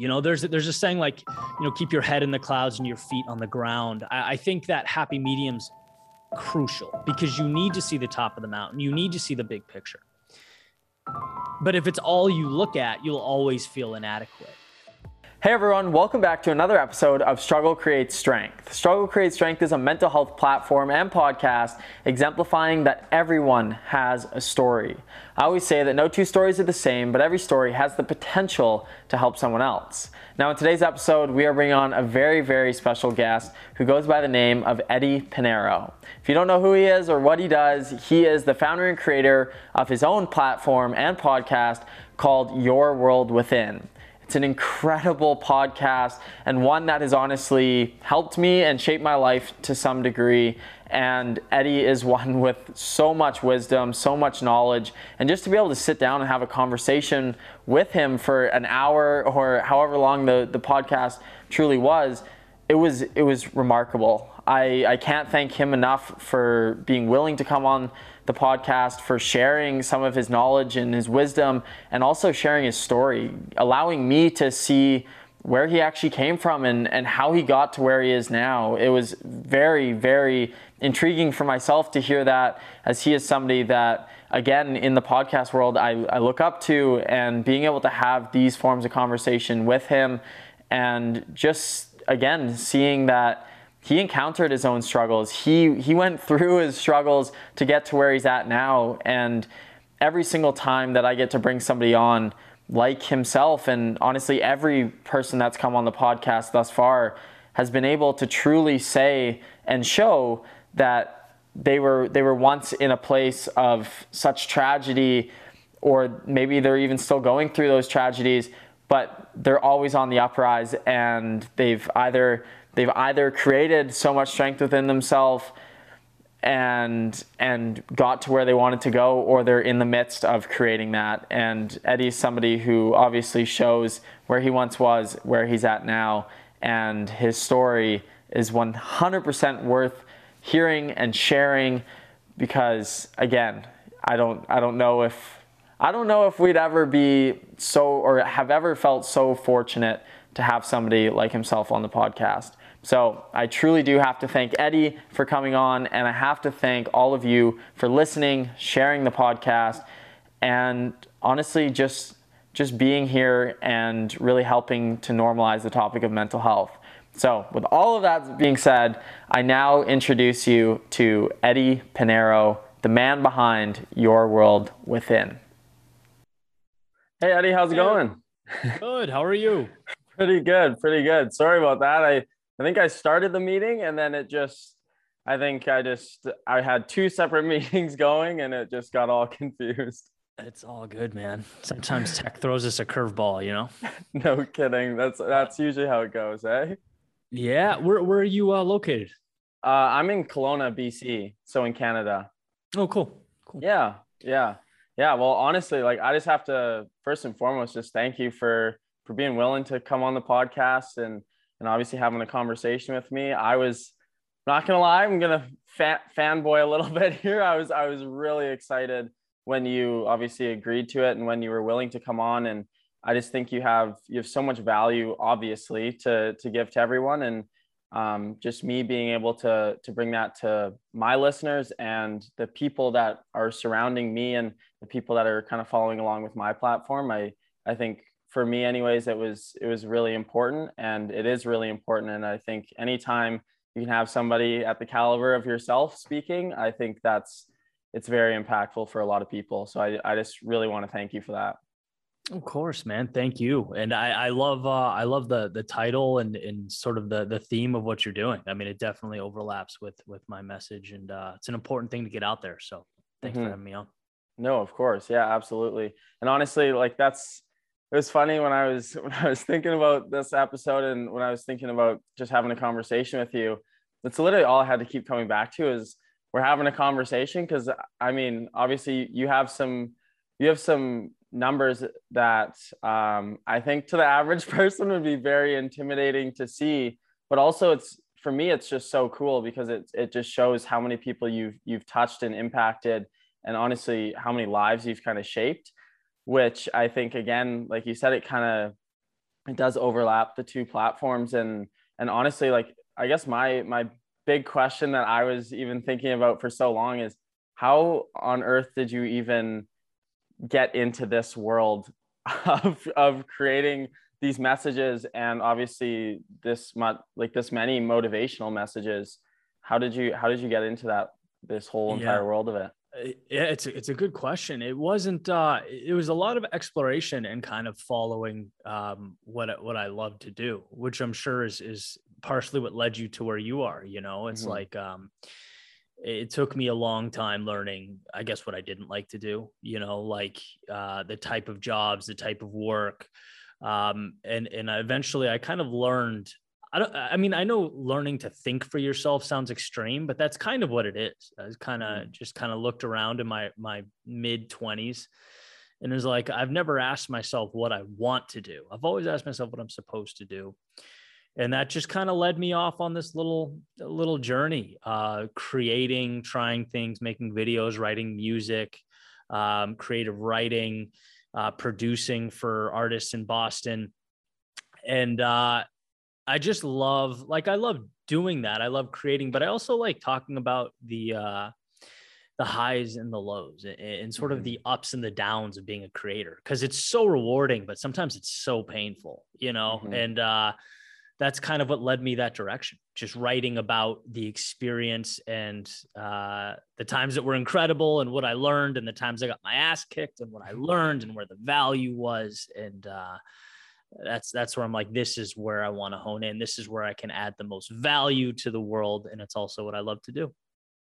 You know, there's a saying like, you know, keep your head in the clouds and your feet on the ground. I think that happy medium's crucial because you need to see the top of the mountain. You need to see the big picture. But if it's all you look at, you'll always feel inadequate. Hey everyone, welcome back to another episode of Struggle Creates Strength. Struggle Creates Strength is a mental health platform and podcast exemplifying that everyone has a story. I always say that no two stories are the same, but every story has the potential to help someone else. Now in today's episode, we are bringing on a very, very special guest who goes by the name of Eddie Pinero. If you don't know who he is or what he does, he is the founder and creator of his own platform and podcast called Your World Within. It's an incredible podcast and one that has honestly helped me and shaped my life to some degree. And Eddie is one with so much wisdom, so much knowledge, and just to be able to sit down and have a conversation with him for an hour or however long the podcast truly was, it was remarkable. I can't thank him enough for being willing to come on the podcast, for sharing some of his knowledge and his wisdom, and also sharing his story, allowing me to see where he actually came from and how he got to where he is now. It was very, very intriguing for myself to hear that, as he is somebody that, again, in the podcast world, I look up to, and being able to have these forms of conversation with him and just, again, seeing that he encountered his own struggles. He went through his struggles to get to where he's at now. And every single time that I get to bring somebody on like himself, and honestly, every person that's come on the podcast thus far has been able to truly say and show that they were once in a place of such tragedy, or maybe they're even still going through those tragedies, but they're always on the uprise, and they've either created so much strength within themselves and got to where they wanted to go, or they're in the midst of creating that. And Eddie's somebody who obviously shows where he once was, where he's at now, and his story is 100% worth hearing and sharing, because again, I don't know if we'd ever be so, or have ever felt so fortunate to have somebody like himself on the podcast. So I truly do have to thank Eddie for coming on, and I have to thank all of you for listening, sharing the podcast, and honestly just being here and really helping to normalize the topic of mental health. So with all of that being said, I now introduce you to Eddie Pinero, the man behind Your World Within. Hey Eddie, how's it going? Good, how are you? Pretty good. Sorry about that. I think I started the meeting, and then I had two separate meetings going, and it just got all confused. It's all good, man. Sometimes tech throws us a curveball, you know? No kidding. That's usually how it goes, eh? Yeah. Where are you located? I'm in Kelowna, BC. So in Canada. Oh, cool. Yeah. Well, honestly, like, I just have to first and foremost, just thank you for being willing to come on the podcast and obviously having a conversation with me. I was not gonna lie, I'm gonna fanboy a little bit here. I was really excited when you obviously agreed to it and when you were willing to come on, and I just think you have so much value, obviously, to give to everyone, and just me being able to bring that to my listeners and the people that are surrounding me and the people that are kind of following along with my platform. I think, for me anyways, it was really important, and it is really important. And I think anytime you can have somebody at the caliber of yourself speaking, I think it's very impactful for a lot of people. So I just really want to thank you for that. Of course, man. Thank you. And I love the title and sort of the theme of what you're doing. I mean, it definitely overlaps with my message, and it's an important thing to get out there. So thanks for having me on. No, of course. Yeah, absolutely. And honestly, like, it was funny when I was thinking about this episode, and when I was thinking about just having a conversation with you, that's literally all I had to keep coming back to is we're having a conversation. Cause I mean, obviously you have some numbers that I think to the average person would be very intimidating to see, but also for me, it's just so cool because it just shows how many people you've touched and impacted, and honestly, how many lives you've kind of shaped. Which I think, again, like you said, it does overlap the two platforms. And honestly, like, I guess my big question that I was even thinking about for so long is, how on earth did you even get into this world of creating these messages, and obviously this many motivational messages? How did you get into that, this whole entire world of it? Yeah, it's a good question. It wasn't, it was a lot of exploration and kind of following what I love to do, which I'm sure is partially what led you to where you are. You know, it's mm-hmm. like, it took me a long time learning, I guess, what I didn't like to do, you know, like the type of jobs, the type of work. And eventually I kind of learned, I know learning to think for yourself sounds extreme, but that's kind of what it is. I was just looked around in my mid 20s and it was like, I've never asked myself what I want to do. I've always asked myself what I'm supposed to do. And that just kind of led me off on this little journey, creating, trying things, making videos, writing music, creative writing, producing for artists in Boston. And I just love, like, I love doing that. I love creating, but I also like talking about the highs and the lows and sort of the ups and the downs of being a creator, because it's so rewarding, but sometimes it's so painful, you know, mm-hmm. and that's kind of what led me that direction, just writing about the experience and the times that were incredible and what I learned and the times I got my ass kicked and what I learned and where the value was. And that's where I'm like, this is where I want to hone in. This is where I can add the most value to the world. And it's also what I love to do.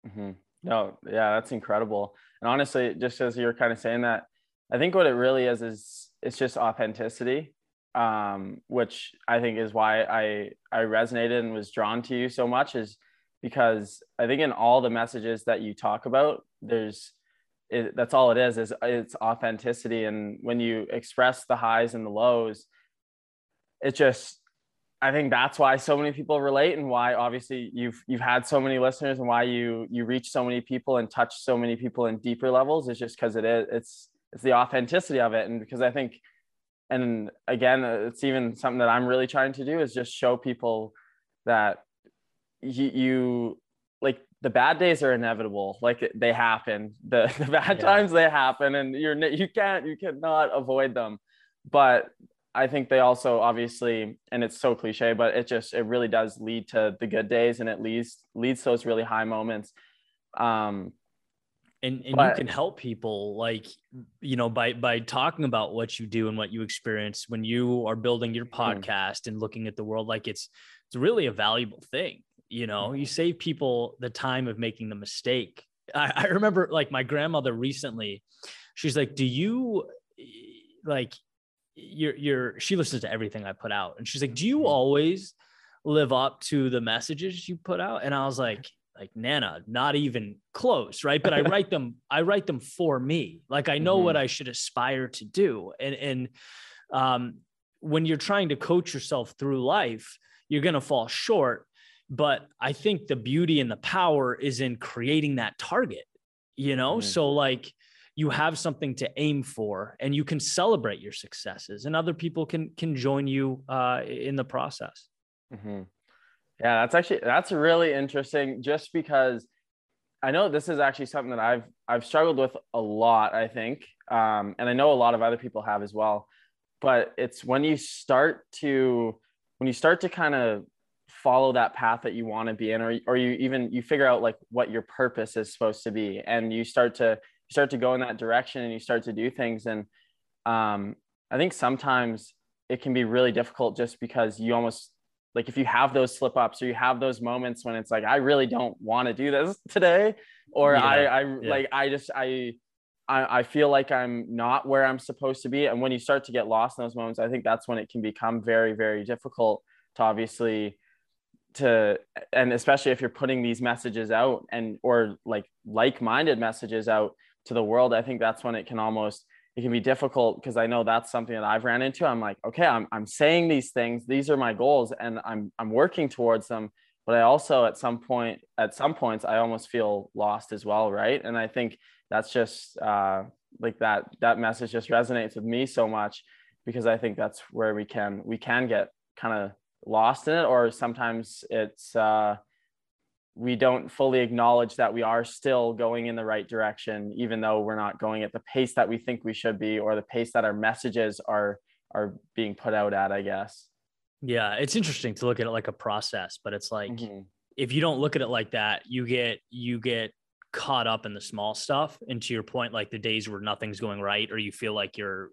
Mm-hmm. No, yeah, that's incredible. And honestly, just as you're kind of saying that, I think what it really is it's just authenticity. Which I think is why I resonated and was drawn to you so much, is because I think in all the messages that you talk about, that's all it is it's authenticity. And when you express the highs and the lows, I think that's why so many people relate, and why obviously you've had so many listeners, and why you reach so many people and touch so many people in deeper levels, is just because it's the authenticity of it. And because I think, and again, it's even something that I'm really trying to do, is just show people that you like, the bad days are inevitable. Like, they happen, the bad times, they happen, and you cannot avoid them. But I think they also obviously, and it's so cliche, but it really does lead to the good days, and it leads to those really high moments. And you can help people, like, you know, by talking about what you do and what you experience when you are building your podcast and looking at the world. Like, it's really a valuable thing. You know, you save people the time of making the mistake. I remember, like, my grandmother recently, she's like, she listens to everything I put out. And she's like, do you always live up to the messages you put out? And I was like, Nana, not even close, right? But I write them for me. Like, I know what I should aspire to do. And when you're trying to coach yourself through life, you're going to fall short. But I think the beauty and the power is in creating that target, you know? Mm-hmm. So, like, you have something to aim for, and you can celebrate your successes, and other people can join you in the process. Mm-hmm. Yeah, that's really interesting, just because I know this is actually something that I've struggled with a lot, I think. And I know a lot of other people have as well, but it's when you start to kind of follow that path that you want to be in, or you figure out, like, what your purpose is supposed to be, and you start to go in that direction, and you start to do things. And I think sometimes it can be really difficult, just because you almost, like, if you have those slip ups, or you have those moments when it's like, I really don't want to do this today, or I feel like I'm not where I'm supposed to be. And when you start to get lost in those moments, I think that's when it can become very, very difficult to and especially if you're putting these messages out, and, or like-minded messages out to the world, I think that's when it can be difficult, because I know that's something that I've ran into. I'm like, okay, I'm saying these things, these are my goals, and I'm working towards them. But I also, at some points, I almost feel lost as well, right? And I think that's just like that message just resonates with me so much, because I think that's where we can get kind of lost in it, or sometimes it's we don't fully acknowledge that we are still going in the right direction, even though we're not going at the pace that we think we should be, or the pace that our messages are being put out at, I guess. Yeah. It's interesting to look at it like a process, but it's like, mm-hmm. if you don't look at it like that, you get caught up in the small stuff. And to your point, like the days where nothing's going right, or you feel like you're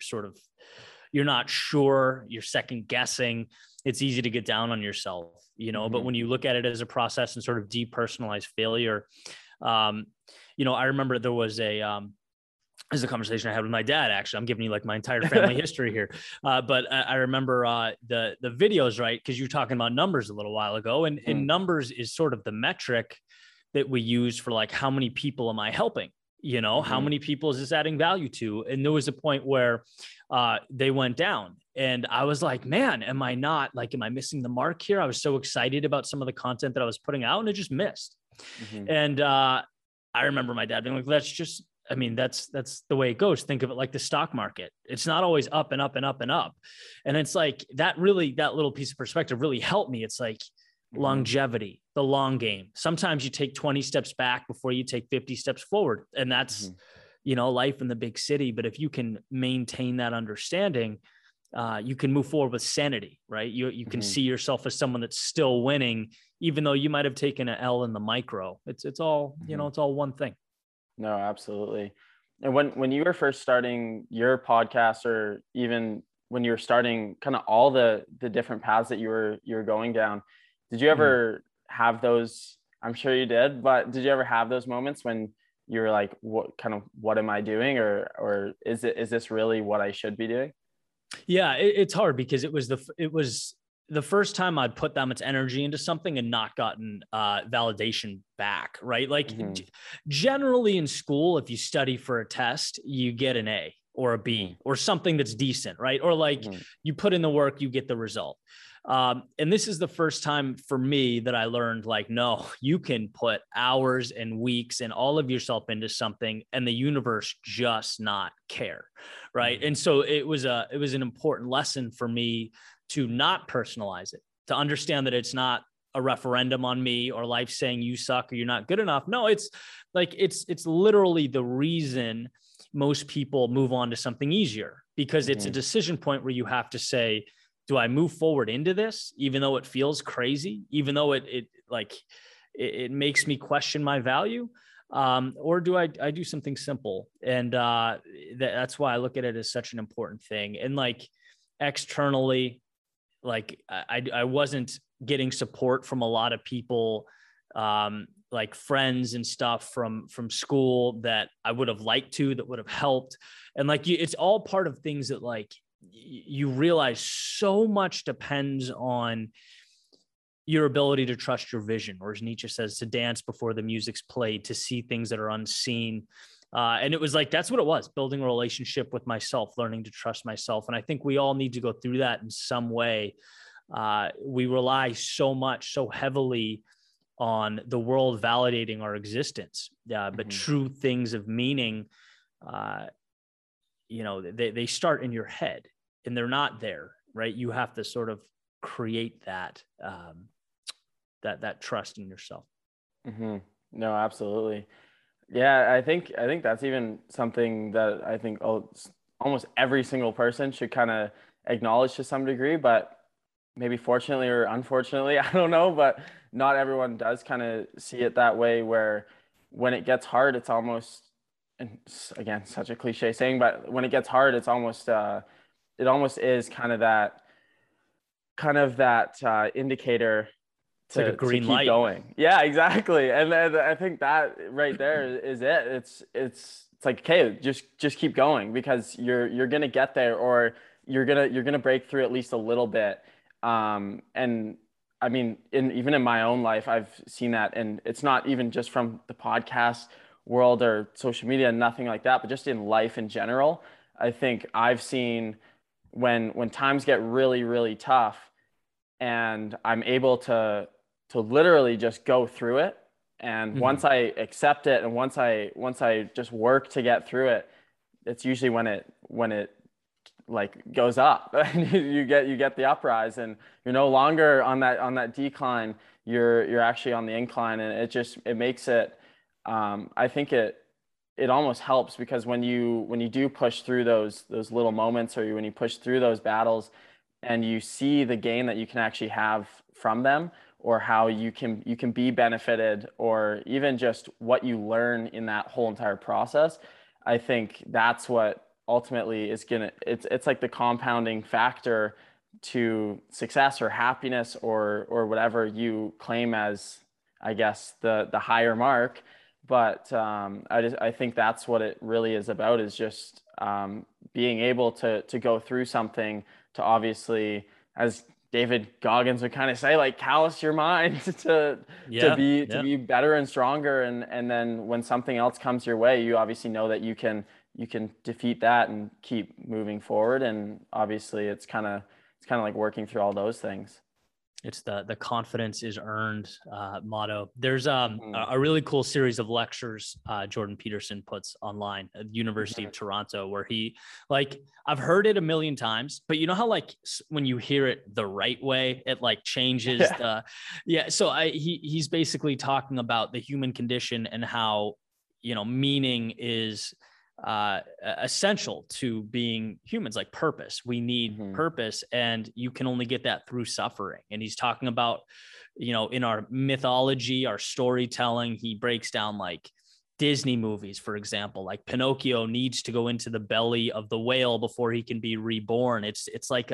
not sure, you're second guessing, it's easy to get down on yourself, mm-hmm. but when you look at it as a process and sort of depersonalize failure, I remember there was this is a conversation I had with my dad, actually. I'm giving you like my entire family history here. But I remember the videos, right? Because you were talking about numbers a little while ago, and numbers is sort of the metric that we use for like, how many people am I helping? Mm-hmm. How many people is this adding value to? And there was a point where they went down, and I was like, man, am I missing the mark here? I was so excited about some of the content that I was putting out, and it just missed. Mm-hmm. And I remember my dad being like, that's the way it goes. Think of it like the stock market. It's not always up and up and up and up. And it's like that little piece of perspective really helped me. It's like longevity, the long game. Sometimes you take 20 steps back before you take 50 steps forward. And that's, life in the big city. But if you can maintain that understanding, you can move forward with sanity, right? You can see yourself as someone that's still winning, even though you might've taken an L in the micro. It's all, it's all one thing. No, absolutely. And when you were first starting your podcast, or even when you were starting kind of all the different paths that you were going down, did you ever have those? I'm sure you did, but did you ever have those moments when you were like, what am I doing? Or is this really what I should be doing? Yeah, it's hard because it was the first time I'd put that much energy into something and not gotten validation back, right? Like generally in school, if you study for a test, you get an A or a B or something that's decent, right? Or like you put in the work, you get the result. And this is the first time for me that I learned, like, no, you can put hours and weeks and all of yourself into something and the universe just not care. Right. And so it was an important lesson for me to not personalize it, to understand that it's not a referendum on me or life saying you suck or you're not good enough. No, it's like, it's literally the reason most people move on to something easier, because it's a decision point where you have to say, do I move forward into this, even though it feels crazy, even though it makes me question my value? Or do I do something simple? And that's why I look at it as such an important thing. And like externally, like I wasn't getting support from a lot of people, like friends and stuff from school that I would have liked to, that would have helped. And like, it's all part of things that like, you realize so much depends on your ability to trust your vision, or as Nietzsche says, to dance before the music's played, to see things that are unseen. And it was like, that's what it was, building a relationship with myself, learning to trust myself. And I think we all need to go through that in some way. We rely so heavily on the world validating our existence, but true things of meaning, they start in your head and they're not there, right? You have to sort of create that, that trust in yourself. Mm-hmm. No, absolutely. Yeah. I think that's even something that I think almost every single person should kind of acknowledge to some degree, but maybe fortunately or unfortunately, I don't know, but not everyone does kind of see it that way, where when it gets hard, it's almost, and again, such a cliche saying, but when it gets hard, it's almost, it almost is kind of that indicator to, like a green to keep light. Going. Yeah, exactly. And I think that right there is it. It's like, okay, just keep going, because you're going to get there, or you're going to break through at least a little bit. And I mean, even in my own life, I've seen that, and it's not even just from the podcast world or social media, nothing like that, but just in life in general. I think I've seen when times get really, really tough, and I'm able to literally just go through it. And once I accept it, and once I just work to get through it, it's usually when it like goes up. you get the uprise, and you're no longer on that decline. You're actually on the incline, and it makes it. I think it almost helps, because when you do push through those little moments, or when you push through those battles, and you see the gain that you can actually have from them, or how you can be benefited, or even just what you learn in that whole entire process. I think that's what ultimately is it's like the compounding factor to success or happiness or whatever you claim as, I guess, the higher mark. But I think that's what it really is about, is just being able to go through something to, obviously, as David Goggins would kind of say, like, callous your mind to be better and stronger. And then when something else comes your way, you obviously know that you can defeat that and keep moving forward. And obviously it's kind of like working through all those things. It's the confidence is earned motto. There's a really cool series of lectures Jordan Peterson puts online at the University of Toronto, where he, like, I've heard it a million times, but you know how, like, when you hear it the right way, it like changes So he's basically talking about the human condition and how, you know, meaning is essential to being humans, like purpose. We need purpose, and you can only get that through suffering. And he's talking about, you know, in our mythology, our storytelling, he breaks down, like, Disney movies, for example, like Pinocchio needs to go into the belly of the whale before he can be reborn. It's like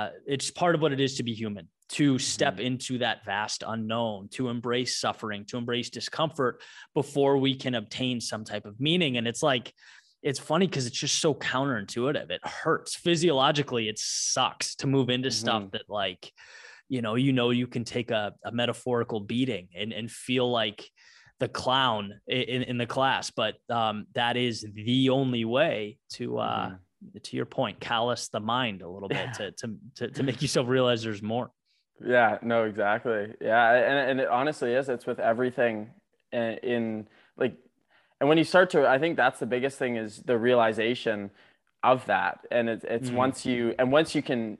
it's part of what it is to be human, to step into that vast unknown, to embrace suffering, to embrace discomfort before we can obtain some type of meaning. And it's like, it's funny because it's just so counterintuitive. It hurts physiologically. It sucks to move into stuff that, like, you know, you can take a metaphorical beating and feel like the clown in the class. But that is the only way to your point, callous the mind a little bit to make yourself realize there's more. Yeah, no, exactly. Yeah. And it honestly is, it's with everything in like, and when you start to, I think that's the biggest thing, is the realization of that. And it's once you can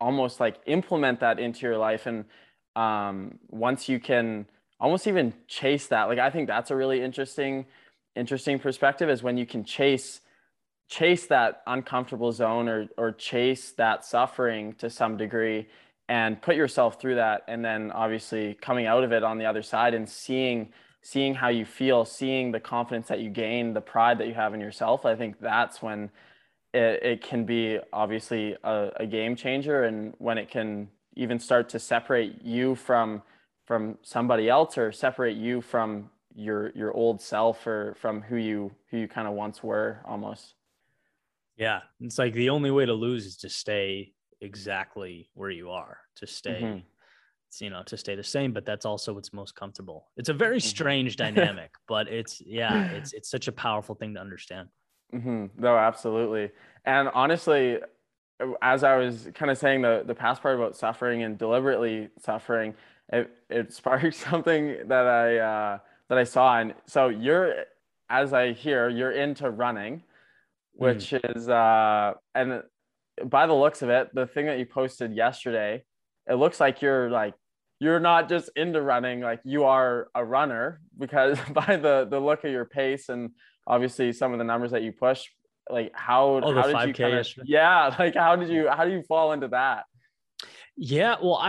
almost like implement that into your life, and once you can almost even chase that, like, I think that's a really interesting perspective, is when you can chase that uncomfortable zone or chase that suffering to some degree and put yourself through that. And then obviously coming out of it on the other side and seeing how you feel, seeing the confidence that you gain, the pride that you have in yourself. I think that's when it can be obviously a game changer. And when it can even start to separate you from somebody else, or separate you from your old self, or from who you kind of once were almost. Yeah. It's like the only way to lose is to stay exactly where you are, to stay, you know, to stay the same, but that's also what's most comfortable. It's a very strange dynamic, but it's such a powerful thing to understand. No, absolutely. And honestly, as I was kind of saying, the past part about suffering and deliberately suffering, it sparked something that I saw. And so as I hear, you're into running, which is, and by the looks of it, the thing that you posted yesterday, it looks like you're not just into running, like you are a runner, because by the look of your pace and obviously some of the numbers that you push, like how did you kind of, like how do you fall into that? Yeah, well,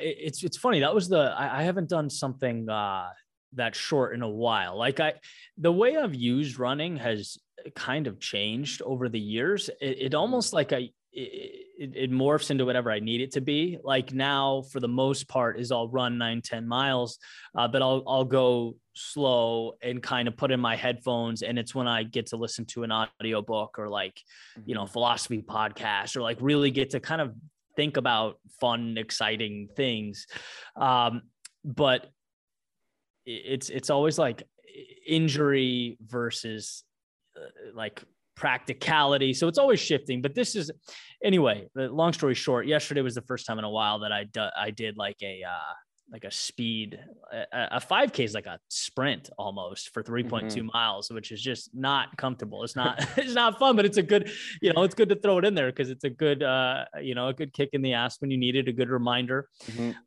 it's funny. That was I haven't done something that short in a while. Like the way I've used running has kind of changed over the years. It almost like it morphs into whatever I need it to be. Like now, for the most part, is I'll run 9-10 miles, but I'll go slow and kind of put in my headphones. And it's when I get to listen to an audio book or like, you know, philosophy podcast, or like really get to kind of think about fun, exciting things. But it's always like injury versus like practicality. So it's always shifting, but this is, anyway, long story short, yesterday was the first time in a while that I did like like a speed, a 5K is like a sprint almost for 3.2 miles, which is just not comfortable. It's not, it's not fun, but it's a good, you know, it's good to throw it in there because it's a good, you know, a good kick in the ass when you need it, a good reminder.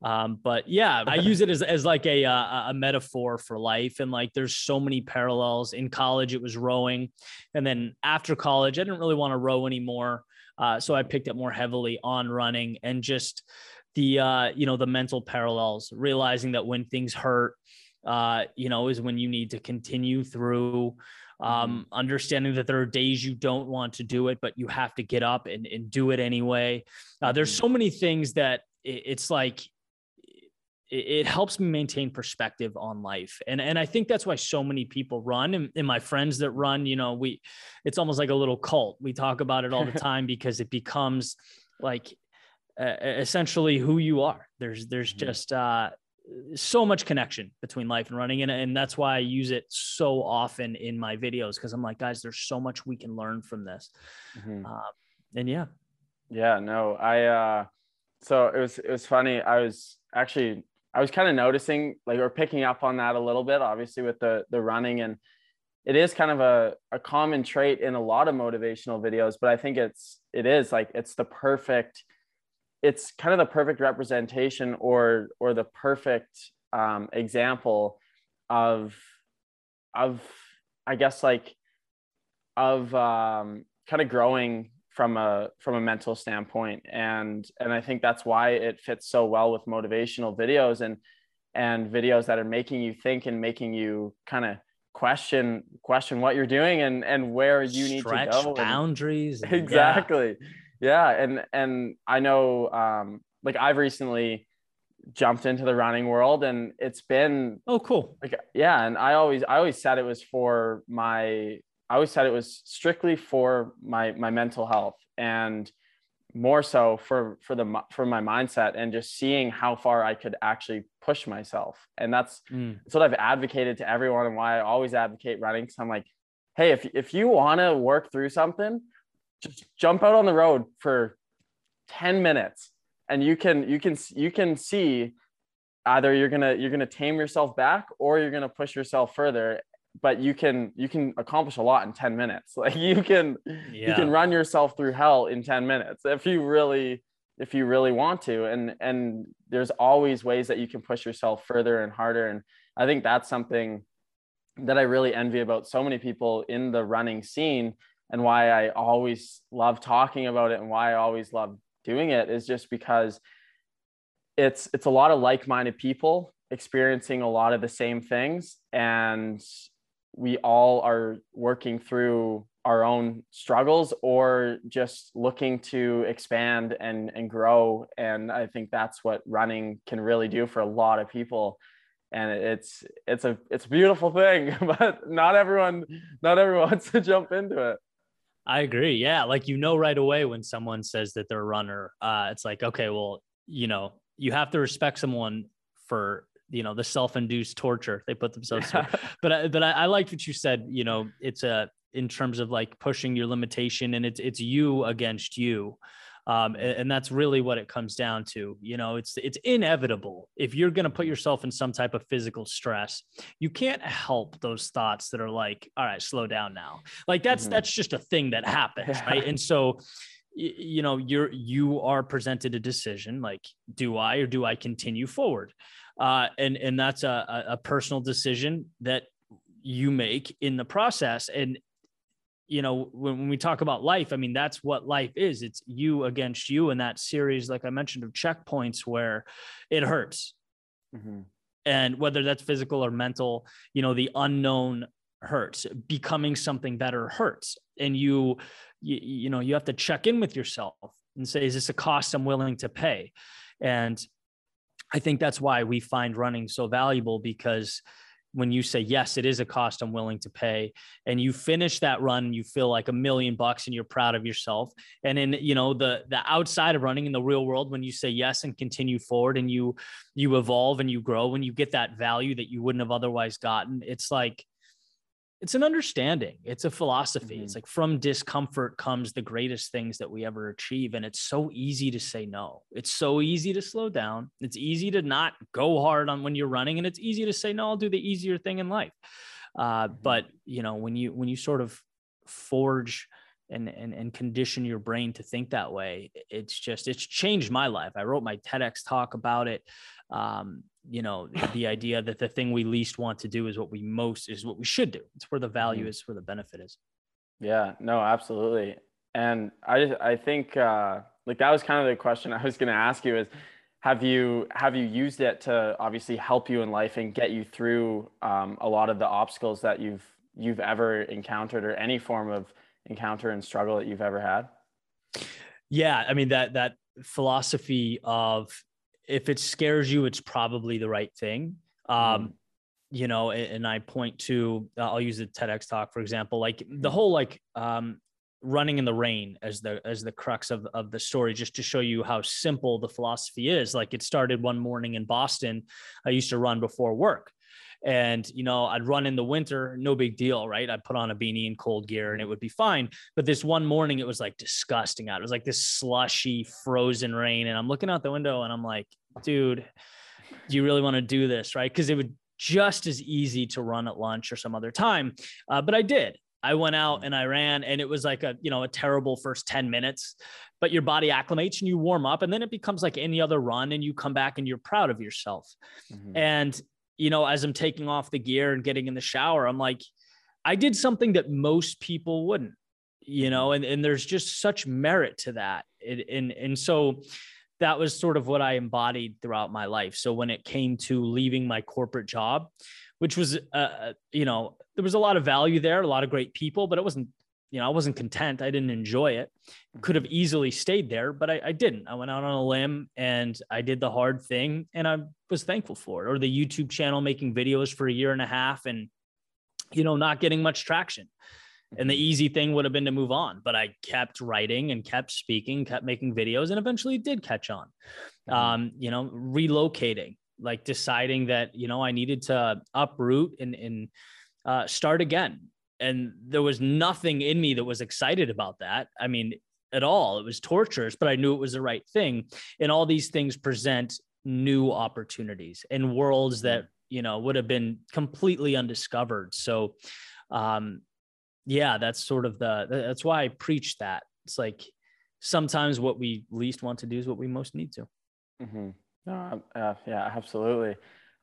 But yeah, I use it as like a metaphor for life. And like, there's so many parallels. In college, it was rowing. And then after college, I didn't really want to row anymore. So I picked up more heavily on running and just the, you know, the mental parallels, realizing that when things hurt, you know, is when you need to continue through, understanding that there are days you don't want to do it, but you have to get up and do it anyway. There's so many things that it's like, it helps me maintain perspective on life. And I think that's why so many people run, and my friends that run, you know, it's almost like a little cult. We talk about it all the time because it becomes like essentially who you are. There's just so much connection between life and running. And that's why I use it so often in my videos. 'Cause I'm like, guys, there's so much we can learn from this. And yeah. Yeah, no, so it was funny. I was kind of noticing or picking up on that a little bit, obviously with the running, and it is kind of a common trait in a lot of motivational videos, but I think it's kind of the perfect representation or the perfect example of kind of growing from a mental standpoint. And I think that's why it fits so well with motivational videos and videos that are making you think and making you kind of question what you're doing and where you need to go. Stretch boundaries. Exactly. Yeah. And I know, I've recently jumped into the running world, and it's been, oh, cool. Yeah. And I always said it was strictly for my mental health, and more so for my mindset, and just seeing how far I could actually push myself. And that's what I've advocated to everyone, and why I always advocate running. 'Cause I'm like, hey, if you want to work through something, just jump out on the road for 10 minutes and you can see either you're going to tame yourself back or you're going to push yourself further. But you can accomplish a lot in 10 minutes. You can run yourself through hell in 10 minutes if you really want to. And there's always ways that you can push yourself further and harder. And I think that's something that I really envy about so many people in the running scene, and why I always love talking about it and why I always love doing it, is just because it's a lot of like-minded people experiencing a lot of the same things, and we all are working through our own struggles or just looking to expand and grow. And I think that's what running can really do for a lot of people. And it's a beautiful thing, but not everyone wants to jump into it. I agree. Yeah. Right away when someone says that they're a runner, it's like, okay, well, you know, you have to respect someone for, you know, the self-induced torture they put themselves through. But I liked what you said. You know, it's in terms of like pushing your limitation, and it's you against you. And that's really what it comes down to. You know, it's inevitable. If you're going to put yourself in some type of physical stress, you can't help those thoughts that are like, all right, slow down now. Like that's just a thing that happens. Yeah. Right. And so, you know, you are presented a decision, like, do I, or do I continue forward? And that's a personal decision that you make in the process. And, you know, when we talk about life, I mean, that's what life is. It's you against you, in that series, like I mentioned, of checkpoints where it hurts. Mm-hmm. And whether that's physical or mental, you know, the unknown hurts. Becoming something better hurts. And you know, you have to check in with yourself and say, is this a cost I'm willing to pay? And I think that's why we find running so valuable, because when you say, yes, it is a cost I'm willing to pay, and you finish that run, you feel like $1,000,000 and you're proud of yourself. And in, you know, the outside of running, in the real world, when you say yes and continue forward, and you evolve and you grow, when you get that value that you wouldn't have otherwise gotten, it's like, it's an understanding. It's a philosophy. Mm-hmm. It's like from discomfort comes the greatest things that we ever achieve. And it's so easy to say no. It's so easy to slow down. It's easy to not go hard on when you're running. And it's easy to say, no, I'll do the easier thing in life. But you know, when you sort of forge and condition your brain to think that way, it's changed my life. I wrote my TEDx talk about it. You know, the idea that the thing we least want to do is what we should do. It's where the value is, where the benefit is. Yeah, no, absolutely. And I think like that was kind of the question I was going to ask you is, have you used it to obviously help you in life and get you through a lot of the obstacles that you've ever encountered, or any form of encounter and struggle that you've ever had? Yeah, I mean, that philosophy of, if it scares you, it's probably the right thing. You know, and I point to, I'll use the TEDx talk, for example, like the whole, like running in the rain as the crux of the story, just to show you how simple the philosophy is. Like, it started one morning in Boston. I used to run before work, and, you know, I'd run in the winter, no big deal, right? I'd put on a beanie and cold gear and it would be fine. But this one morning, it was like disgusting out. It was like this slushy, frozen rain. And I'm looking out the window and I'm like, dude, do you really want to do this? Right? Because it would just as easy to run at lunch or some other time. But I did. I went out and I ran, and it was like a terrible first 10 minutes, but your body acclimates and you warm up, and then it becomes like any other run, and you come back and you're proud of yourself. Mm-hmm. And, you know, as I'm taking off the gear and getting in the shower, I'm like, I did something that most people wouldn't, you know, and there's just such merit to that. And so that was sort of what I embodied throughout my life. So when it came to leaving my corporate job, which was, you know, there was a lot of value there, a lot of great people, but it wasn't, you know, I wasn't content. I didn't enjoy it. Could have easily stayed there, but I didn't. I went out on a limb and I did the hard thing, and I was thankful for it. Or the YouTube channel, making videos for a year and a half and, you know, not getting much traction. And the easy thing would have been to move on, but I kept writing and kept speaking, kept making videos, and eventually did catch on. You know, relocating, like deciding that, you know, I needed to uproot and start again. And there was nothing in me that was excited about that. I mean, at all. It was torturous, but I knew it was the right thing. And all these things present new opportunities in worlds that, you know, would have been completely undiscovered. So, yeah, that's why I preach that. It's like, sometimes what we least want to do is what we most need to. Mm-hmm. Yeah, absolutely.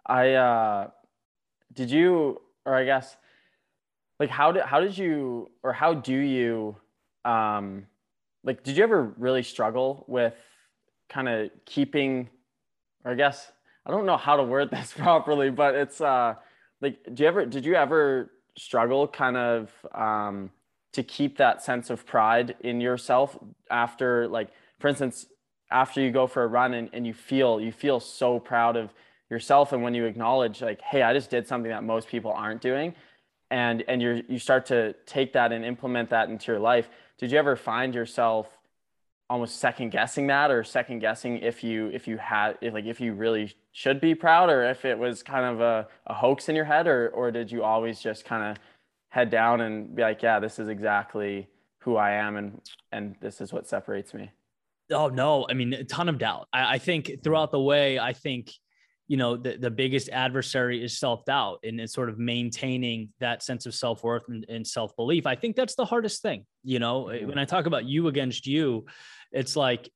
Like did you ever really struggle with kind of keeping, or I guess, I don't know how to word this properly, but it's like, did you ever struggle kind of to keep that sense of pride in yourself after, like, for instance, after you go for a run and you feel so proud of yourself. And when you acknowledge, like, hey, I just did something that most people aren't doing, and you start to take that and implement that into your life. Did you ever find yourself almost second guessing that, or second guessing if you really should be proud, or if it was kind of a hoax in your head, or did you always just kind of head down and be like, yeah, this is exactly who I am, and this is what separates me? Oh no. I mean, a ton of doubt. I think throughout the way, you know, the biggest adversary is self-doubt, and it's sort of maintaining that sense of self-worth and self-belief. I think that's the hardest thing. You know, when I talk about you against you, it's like,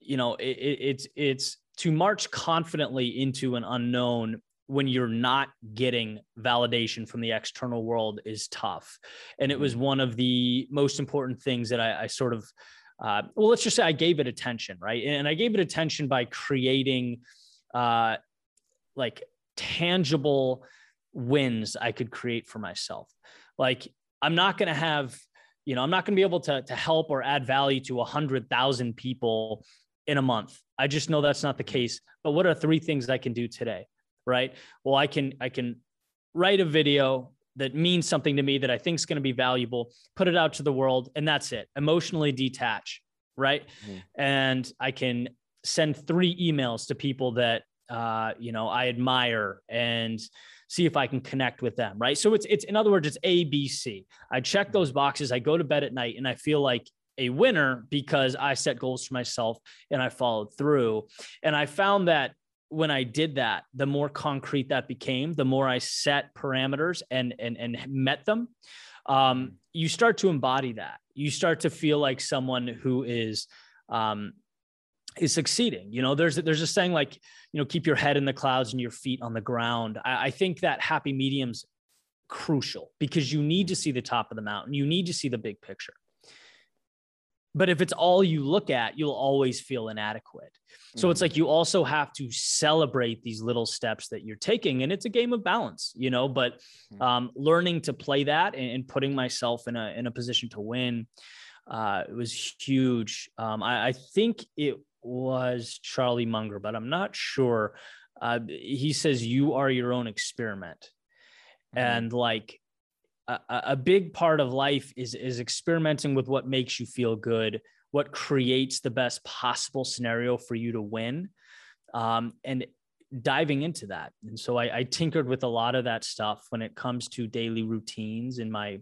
you know, it's to march confidently into an unknown when you're not getting validation from the external world is tough. And it was one of the most important things that I sort of, well, let's just say I gave it attention, right? And I gave it attention by creating, like, tangible wins I could create for myself. Like, I'm not going to have, you know, I'm not going to be able to help or add value to 100,000 people in a month. I just know that's not the case. But what are 3 things I can do today? Right? Well, I can write a video that means something to me that I think is going to be valuable, put it out to the world, and that's it. Emotionally detach. Right? Mm-hmm. And I can send 3 emails to people that, you know, I admire, and see if I can connect with them, right? So it's in other words, it's A, B, C. I check those boxes, I go to bed at night, and I feel like a winner because I set goals for myself and I followed through. And I found that when I did that, the more concrete that became, the more I set parameters and met them, you start to embody that. You start to feel like someone who is succeeding. You know, there's a saying like, you know, keep your head in the clouds and your feet on the ground. I think that happy medium's crucial because you need to see the top of the mountain. You need to see the big picture. But if it's all you look at, you'll always feel inadequate. So it's like, you also have to celebrate these little steps that you're taking, and it's a game of balance, you know, but learning to play that and putting myself in a position to win, it was huge. I think it was Charlie Munger, but I'm not sure. He says, you are your own experiment. And like, a big part of life is experimenting with what makes you feel good, what creates the best possible scenario for you to win, and diving into that. And so I tinkered with a lot of that stuff when it comes to daily routines and my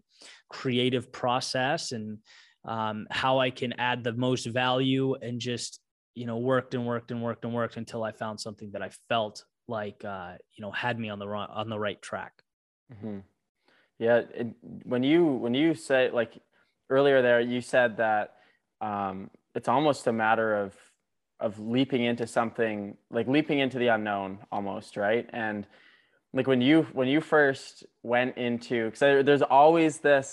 creative process and how I can add the most value, and just, you know, worked until I found something that I felt like, you know, had me on the right track. Mm-hmm. Yeah. When you say, like earlier there, you said that it's almost a matter of leaping into something, like leaping into the unknown almost, right? And like when you first went into, because there's always the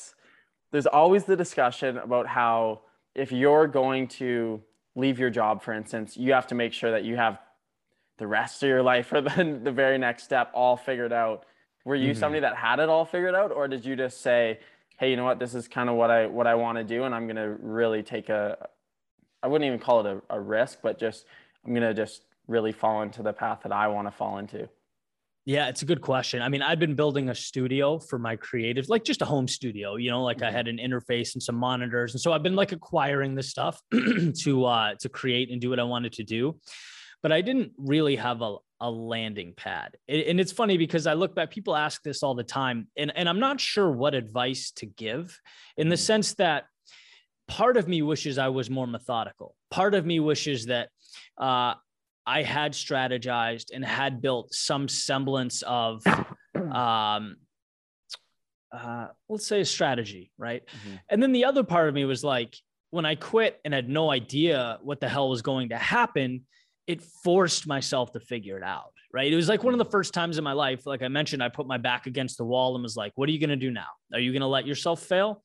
discussion about how if you're going to leave your job, for instance, you have to make sure that you have the rest of your life or the very next step all figured out. Were you somebody that had it all figured out, or did you just say, hey, you know what, this is kind of what I want to do, and I'm going to really take I wouldn't even call it a risk, but just, I'm going to just really fall into the path that I want to fall into? Yeah, it's a good question. I mean, I've been building a studio for my creatives, like just a home studio, you know, like I had an interface and some monitors. And so I've been like acquiring this stuff to create and do what I wanted to do. But I didn't really have a landing pad. And it's funny because I look back, people ask this all the time, and I'm not sure what advice to give, in the sense that part of me wishes I was more methodical. Part of me wishes that I had strategized and had built some semblance of, let's say, a strategy, right? Mm-hmm. And then the other part of me was like, when I quit and had no idea what the hell was going to happen, it forced myself to figure it out, right? It was like one of the first times in my life, like I mentioned, I put my back against the wall and was like, what are you going to do now? Are you going to let yourself fail?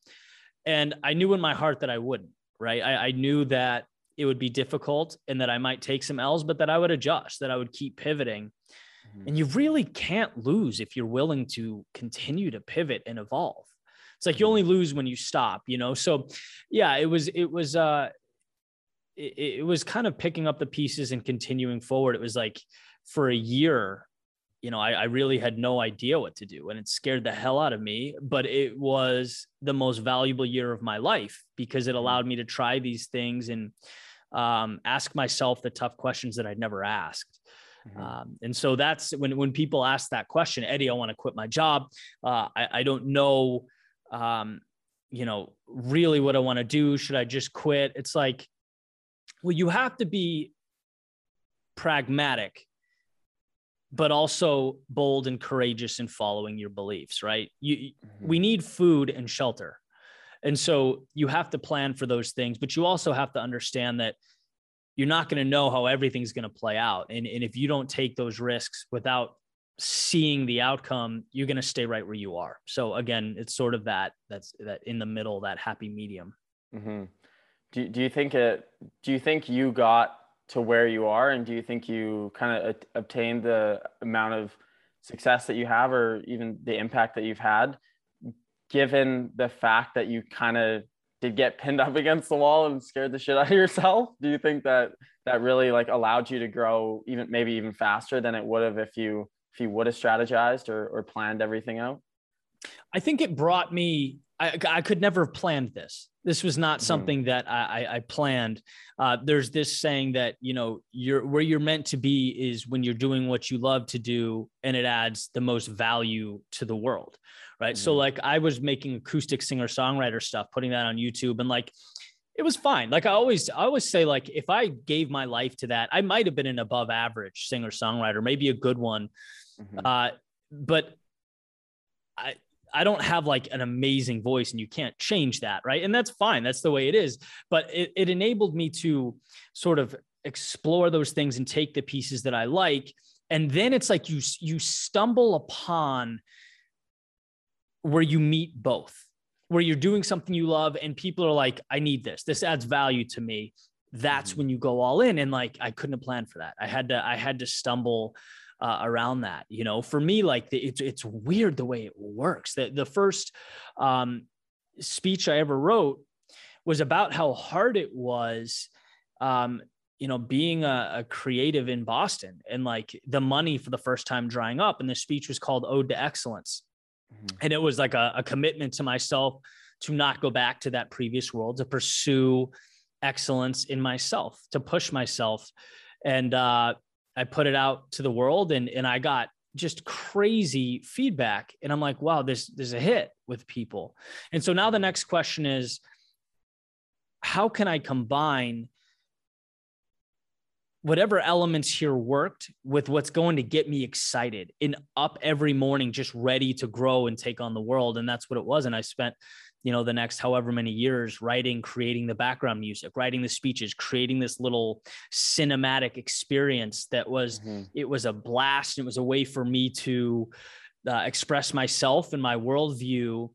And I knew in my heart that I wouldn't, right? I knew that it would be difficult and that I might take some L's, but that I would adjust, that I would keep pivoting. Mm-hmm. And you really can't lose if you're willing to continue to pivot and evolve. It's like you only lose when you stop, you know? So yeah, it was kind of picking up the pieces and continuing forward. It was like for a year, you know, I really had no idea what to do, and it scared the hell out of me, but it was the most valuable year of my life because it allowed me to try these things and ask myself the tough questions that I'd never asked. Mm-hmm. And so that's when people ask that question, Eddie, I want to quit my job. I don't know, you know, really what I want to do. Should I just quit? It's like, well, you have to be pragmatic, but also bold and courageous in following your beliefs, right? We need food and shelter. And so you have to plan for those things, but you also have to understand that you're not going to know how everything's going to play out. And if you don't take those risks without seeing the outcome, you're going to stay right where you are. So again, it's sort of that's in the middle, that happy medium. Mm-hmm. Do you think you got to where you are, and do you think you kind of obtained the amount of success that you have, or even the impact that you've had, given the fact that you kind of did get pinned up against the wall and scared the shit out of yourself? Do you think that really like allowed you to grow even maybe even faster than it would have if you would have strategized or planned everything out? I think it brought me, I could never have planned this. This was not something that I planned. There's this saying that, you know, where you're meant to be is when you're doing what you love to do and it adds the most value to the world, right? Mm-hmm. So like I was making acoustic singer-songwriter stuff, putting that on YouTube, and like, it was fine. Like I always say, like, if I gave my life to that, I might've been an above average singer-songwriter, maybe a good one. Mm-hmm. But I don't have like an amazing voice and you can't change that. Right. And that's fine. That's the way it is. But it enabled me to sort of explore those things and take the pieces that I like. And then it's like, you stumble upon where you meet both, where you're doing something you love and people are like, I need this, this adds value to me. That's when you go all in. And like, I couldn't have planned for that. I had to stumble around that, you know. For me, like it's weird the way it works. The first speech I ever wrote was about how hard it was, you know, being a creative in Boston and like the money for the first time drying up. And the speech was called Ode to Excellence. Mm-hmm. And it was like a commitment to myself to not go back to that previous world, to pursue excellence in myself, to push myself. And, I put it out to the world and I got just crazy feedback. And I'm like, wow, there's a hit with people. And so now the next question is, how can I combine whatever elements here worked with what's going to get me excited and up every morning, just ready to grow and take on the world? And that's what it was. And I spent, you know, the next however many years writing, creating the background music, writing the speeches, creating this little cinematic experience that was, it was a blast. It was a way for me to express myself and my worldview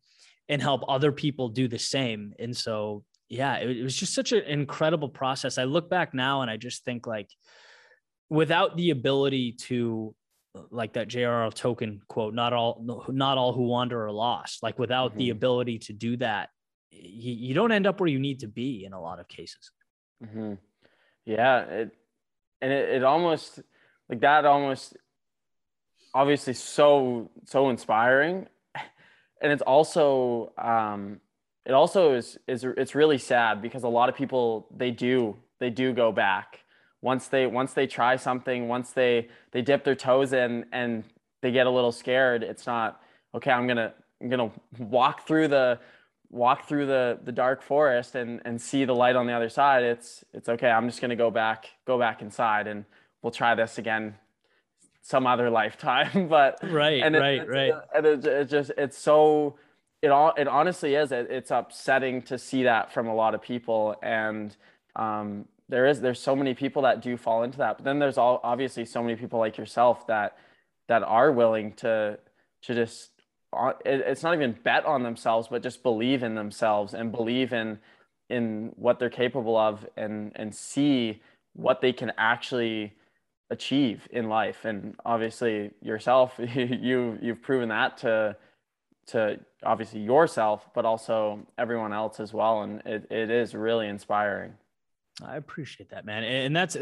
and help other people do the same. And so, yeah, it was just such an incredible process. I look back now and I just think, like, without the ability to, like that JRR Tolkien quote, not all who wander are lost. Like without the ability to do that, you don't end up where you need to be in a lot of cases. Mm-hmm. Yeah. It almost like that, almost obviously so inspiring. And it's also, it also is it's really sad because a lot of people, they do go back. Once they try something, once they dip their toes in and they get a little scared, it's not, okay, I'm gonna walk through the dark forest and see the light on the other side. It's okay, I'm just gonna go back inside and we'll try this again some other lifetime. But right. And it honestly is. It's upsetting to see that from a lot of people, and there's so many people that do fall into that, but then there's obviously so many people like yourself that are willing to just, it's not even bet on themselves, but just believe in themselves and believe in what they're capable of and see what they can actually achieve in life. And obviously yourself, you've proven that to obviously yourself, but also everyone else as well. And it is really inspiring. I appreciate that, man. And that's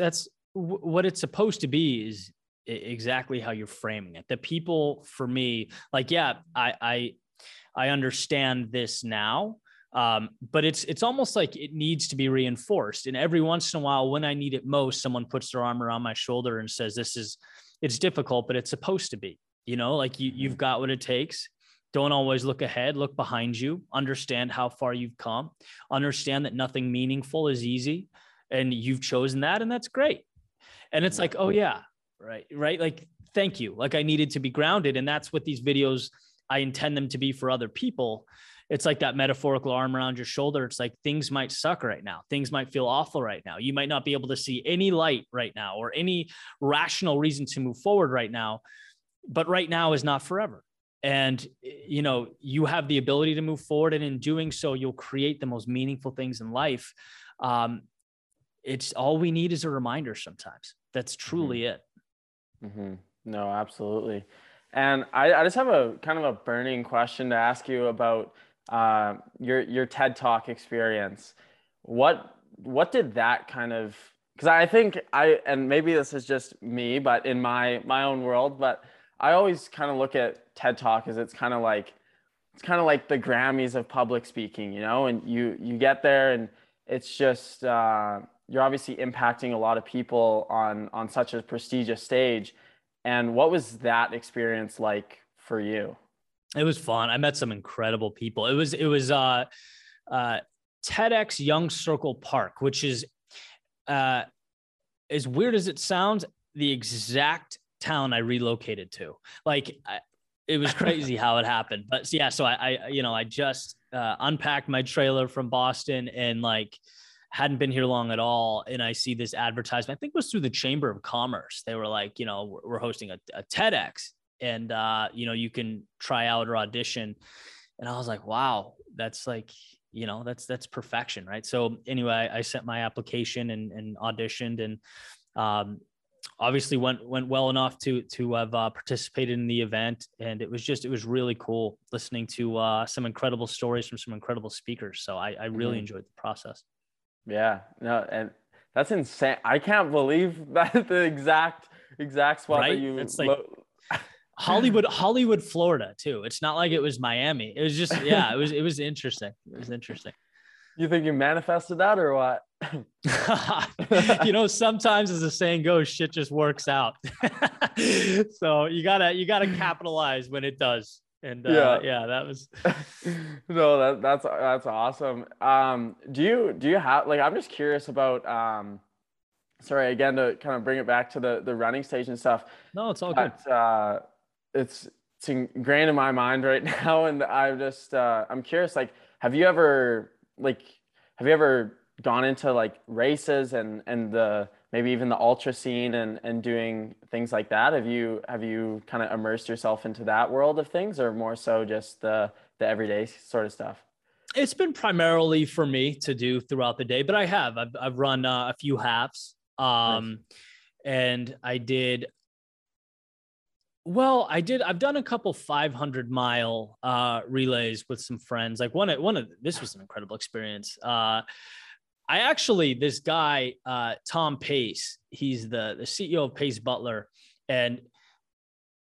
what it's supposed to be, is exactly how you're framing it. The people, for me, like, yeah, I understand this now. But it's almost like it needs to be reinforced. And every once in a while, when I need it most, someone puts their arm around my shoulder and says, it's difficult, but it's supposed to be, you know, like you've got what it takes. Don't always look ahead, look behind you, understand how far you've come, understand that nothing meaningful is easy and you've chosen that. And that's great. And it's like, oh yeah, right. Like, thank you. Like, I needed to be grounded. And that's what these videos, I intend them to be for other people. It's like that metaphorical arm around your shoulder. It's like, things might suck right now. Things might feel awful right now. You might not be able to see any light right now or any rational reason to move forward right now, but right now is not forever. And, you know, you have the ability to move forward, and in doing so, you'll create the most meaningful things in life. It's all we need is a reminder sometimes. That's truly it. Mm-hmm. No, absolutely. And I just have a kind of a burning question to ask you about your TED Talk experience. What did that kind of, because I think and maybe this is just me, but in my own world, but I always kind of look at TED Talk as it's kind of like it's kind of like the Grammys of public speaking, you know, and you get there and it's just, you're obviously impacting a lot of people on such a prestigious stage. And what was that experience like for you? It was fun. I met some incredible people. It was TEDx Young Circle Park, which is, as weird as it sounds, the exact town I relocated to. Like, it was crazy how it happened. But yeah, so I just unpacked my trailer from Boston and like hadn't been here long at all. And I see this advertisement, I think it was through the Chamber of Commerce. They were like, you know, we're hosting a TEDx and, you know, you can try out or audition. And I was like, wow, that's like, you know, that's perfection. Right. So anyway, I sent my application and auditioned and, obviously went well enough to have participated in the event. And it was really cool listening to some incredible stories from some incredible speakers. So I really enjoyed the process. Yeah, no, and that's insane. I can't believe that the exact spot, right? That you, it's like Hollywood, Florida too. It's not like it was Miami. It was just, yeah, it was interesting. It was interesting. You think you manifested that or what? You know, sometimes as the saying goes, shit just works out. So you gotta capitalize when it does. And yeah, that was, no, that's awesome. Do you have, like, I'm just curious about, sorry, again, to kind of bring it back to the running stage and stuff. No, it's all good. But, it's ingrained in my mind right now. And I'm just, I'm curious, like, have you ever gone into like races and the maybe even the ultra scene and doing things like that? Have you kind of immersed yourself into that world of things, or more so just the everyday sort of stuff? It's been primarily for me to do throughout the day, but I've run a few halves. Nice. And I've done a couple 500-mile relays with some friends. Like one of this was an incredible experience. I actually, this guy, Tom Pace, he's the CEO of Pace Butler, and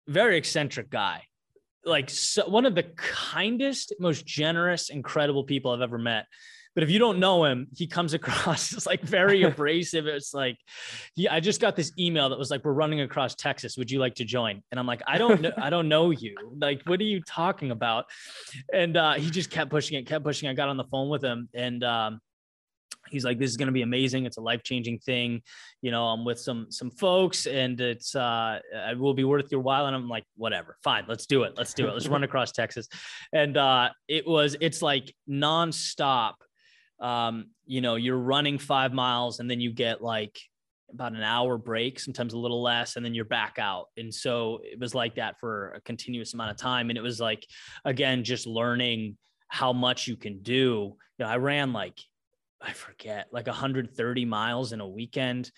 very eccentric guy. Like, so, one of the kindest, most generous, incredible people I've ever met. But if you don't know him, he comes across as like very abrasive. It's like, I just got this email that was like, we're running across Texas. Would you like to join? And I'm like, I don't know you. Like, what are you talking about? And he just kept pushing. I got on the phone with him and, he's like, this is going to be amazing. It's a life-changing thing. You know, I'm with some folks and it's, it will be worth your while. And I'm like, whatever, fine, let's do it. Let's run across Texas. And, it's like nonstop. You know, you're running 5 miles and then you get like about an hour break, sometimes a little less, and then you're back out. And so it was like that for a continuous amount of time. And it was like, again, just learning how much you can do. You know, I ran like, I forget, like 130 miles in a weekend,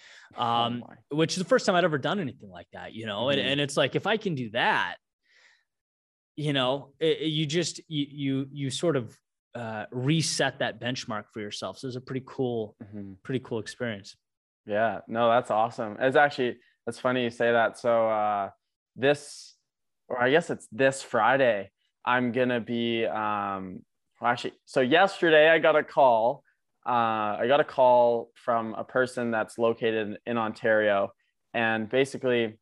which is the first time I'd ever done anything like that, you know? Mm-hmm. And it's like, if I can do that, you know, you sort of reset that benchmark for yourself. So it was a pretty cool experience. Yeah, no, that's awesome. It's funny you say that. So this Friday, I'm going to be, so yesterday I got a call. From a person that's located in Ontario, and basically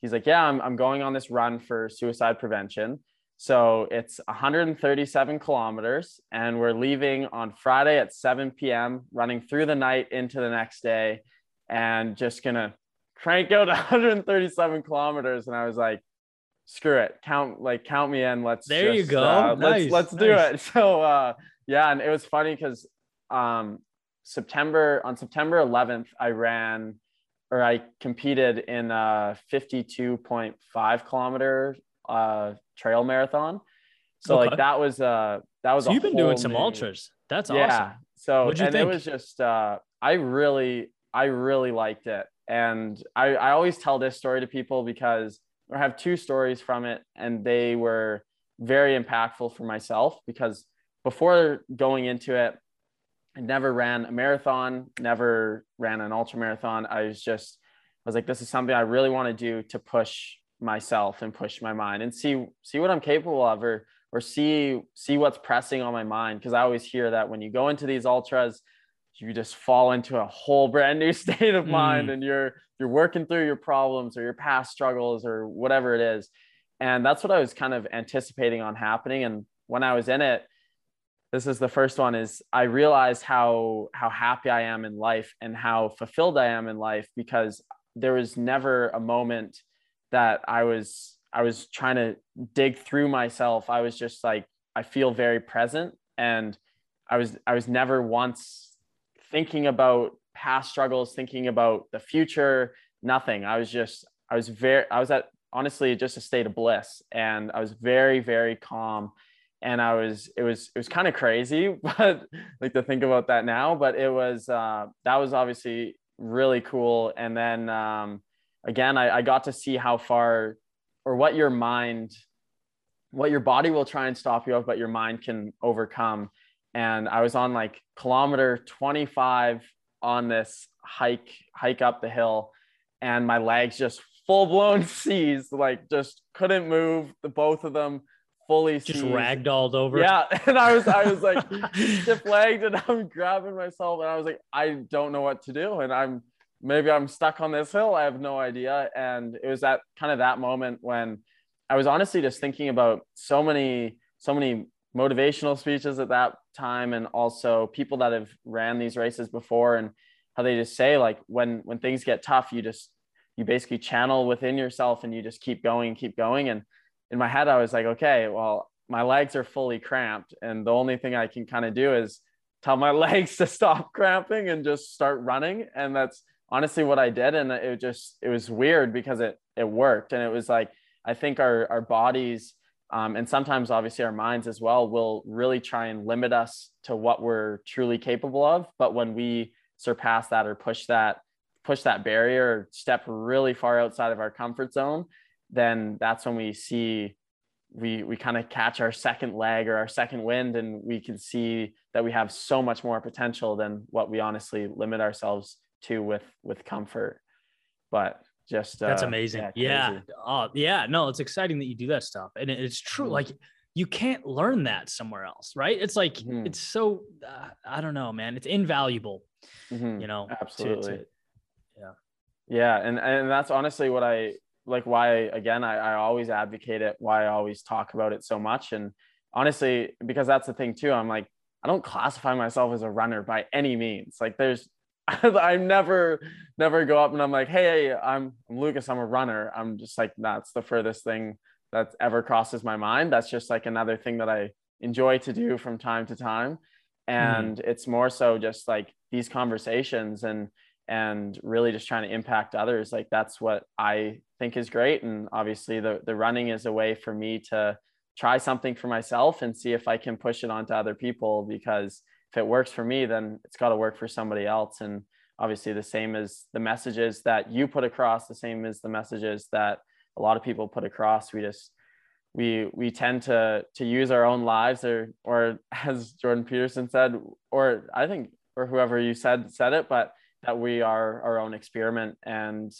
he's like, yeah, I'm going on this run for suicide prevention. So it's 137 kilometers and we're leaving on Friday at 7 p.m., running through the night into the next day, and just gonna crank out 137 kilometers. And I was like, screw it, count me in. Let's do it. So yeah, and it was funny because September 11th, I competed in a 52.5 kilometer trail marathon. So okay. Like that was. So you've been doing some ultras. That's awesome. So it was just I really liked it, and I always tell this story to people because I have two stories from it, and they were very impactful for myself because before going into it, I never ran a marathon, never ran an ultra marathon. I was like, this is something I really want to do to push myself and push my mind and see what I'm capable of, or or see what's pressing on my mind. Because I always hear that when you go into these ultras, you just fall into a whole brand new state of mind, and you're working through your problems or your past struggles or whatever it is. And that's what I was kind of anticipating on happening. And when I was in it, this is the first one, is I realized how happy I am in life and how fulfilled I am in life, because there was never a moment that I was trying to dig through myself. I was just like, I feel very present, and I was never once thinking about past struggles, thinking about the future, nothing. I was at honestly just a state of bliss, and I was very, very calm. And it was kind of crazy, but like to think about that now, but it was, that was obviously really cool. And then, again, I got to see how far, or what your body will try and stop you of, but your mind can overcome. And I was on like kilometer 25 on this hike up the hill, and my legs just full blown seized, like just couldn't move, the both of them. Fully just seized. Ragdolled over. Yeah. And I was like stiff legged, and I'm grabbing myself, and I was like, I don't know what to do. And I'm stuck on this hill. I have no idea. And it was that kind of that moment when I was honestly just thinking about so many motivational speeches at that time. And also people that have ran these races before, and how they just say, like, when things get tough, you basically channel within yourself, and you just keep going. And in my head, I was like, okay, well, my legs are fully cramped, and the only thing I can kind of do is tell my legs to stop cramping and just start running. And that's honestly what I did. And it was weird because it worked. And it was like, I think our bodies, and sometimes obviously our minds as well, will really try and limit us to what we're truly capable of. But when we surpass that or push that barrier, or step really far outside of our comfort zone, then that's when we see, we kind of catch our second leg or our second wind, and we can see that we have so much more potential than what we honestly limit ourselves to with comfort. But just, that's amazing. Yeah. Yeah. No, it's exciting that you do that stuff. And it's true. Like, you can't learn that somewhere else, right? It's like, it's so, I don't know, man, it's invaluable, you know? Absolutely. Yeah. Yeah. And that's honestly what I always advocate it, why I always talk about it so much. And honestly, because that's the thing too, I'm like, I don't classify myself as a runner by any means. Like I never go up and I'm like, hey, I'm Lucas, I'm a runner. I'm just like, that's the furthest thing that ever crosses my mind. That's just like another thing that I enjoy to do from time to time. And it's more so just like these conversations and really just trying to impact others. Like, that's what I think is great. And obviously the running is a way for me to try something for myself and see if I can push it onto other people, because if it works for me, then it's got to work for somebody else. And obviously the same as the messages that you put across, the same as the messages that a lot of people put across. We tend to use our own lives, or as Jordan Peterson said, or I think, or whoever you said it, but that we are our own experiment, and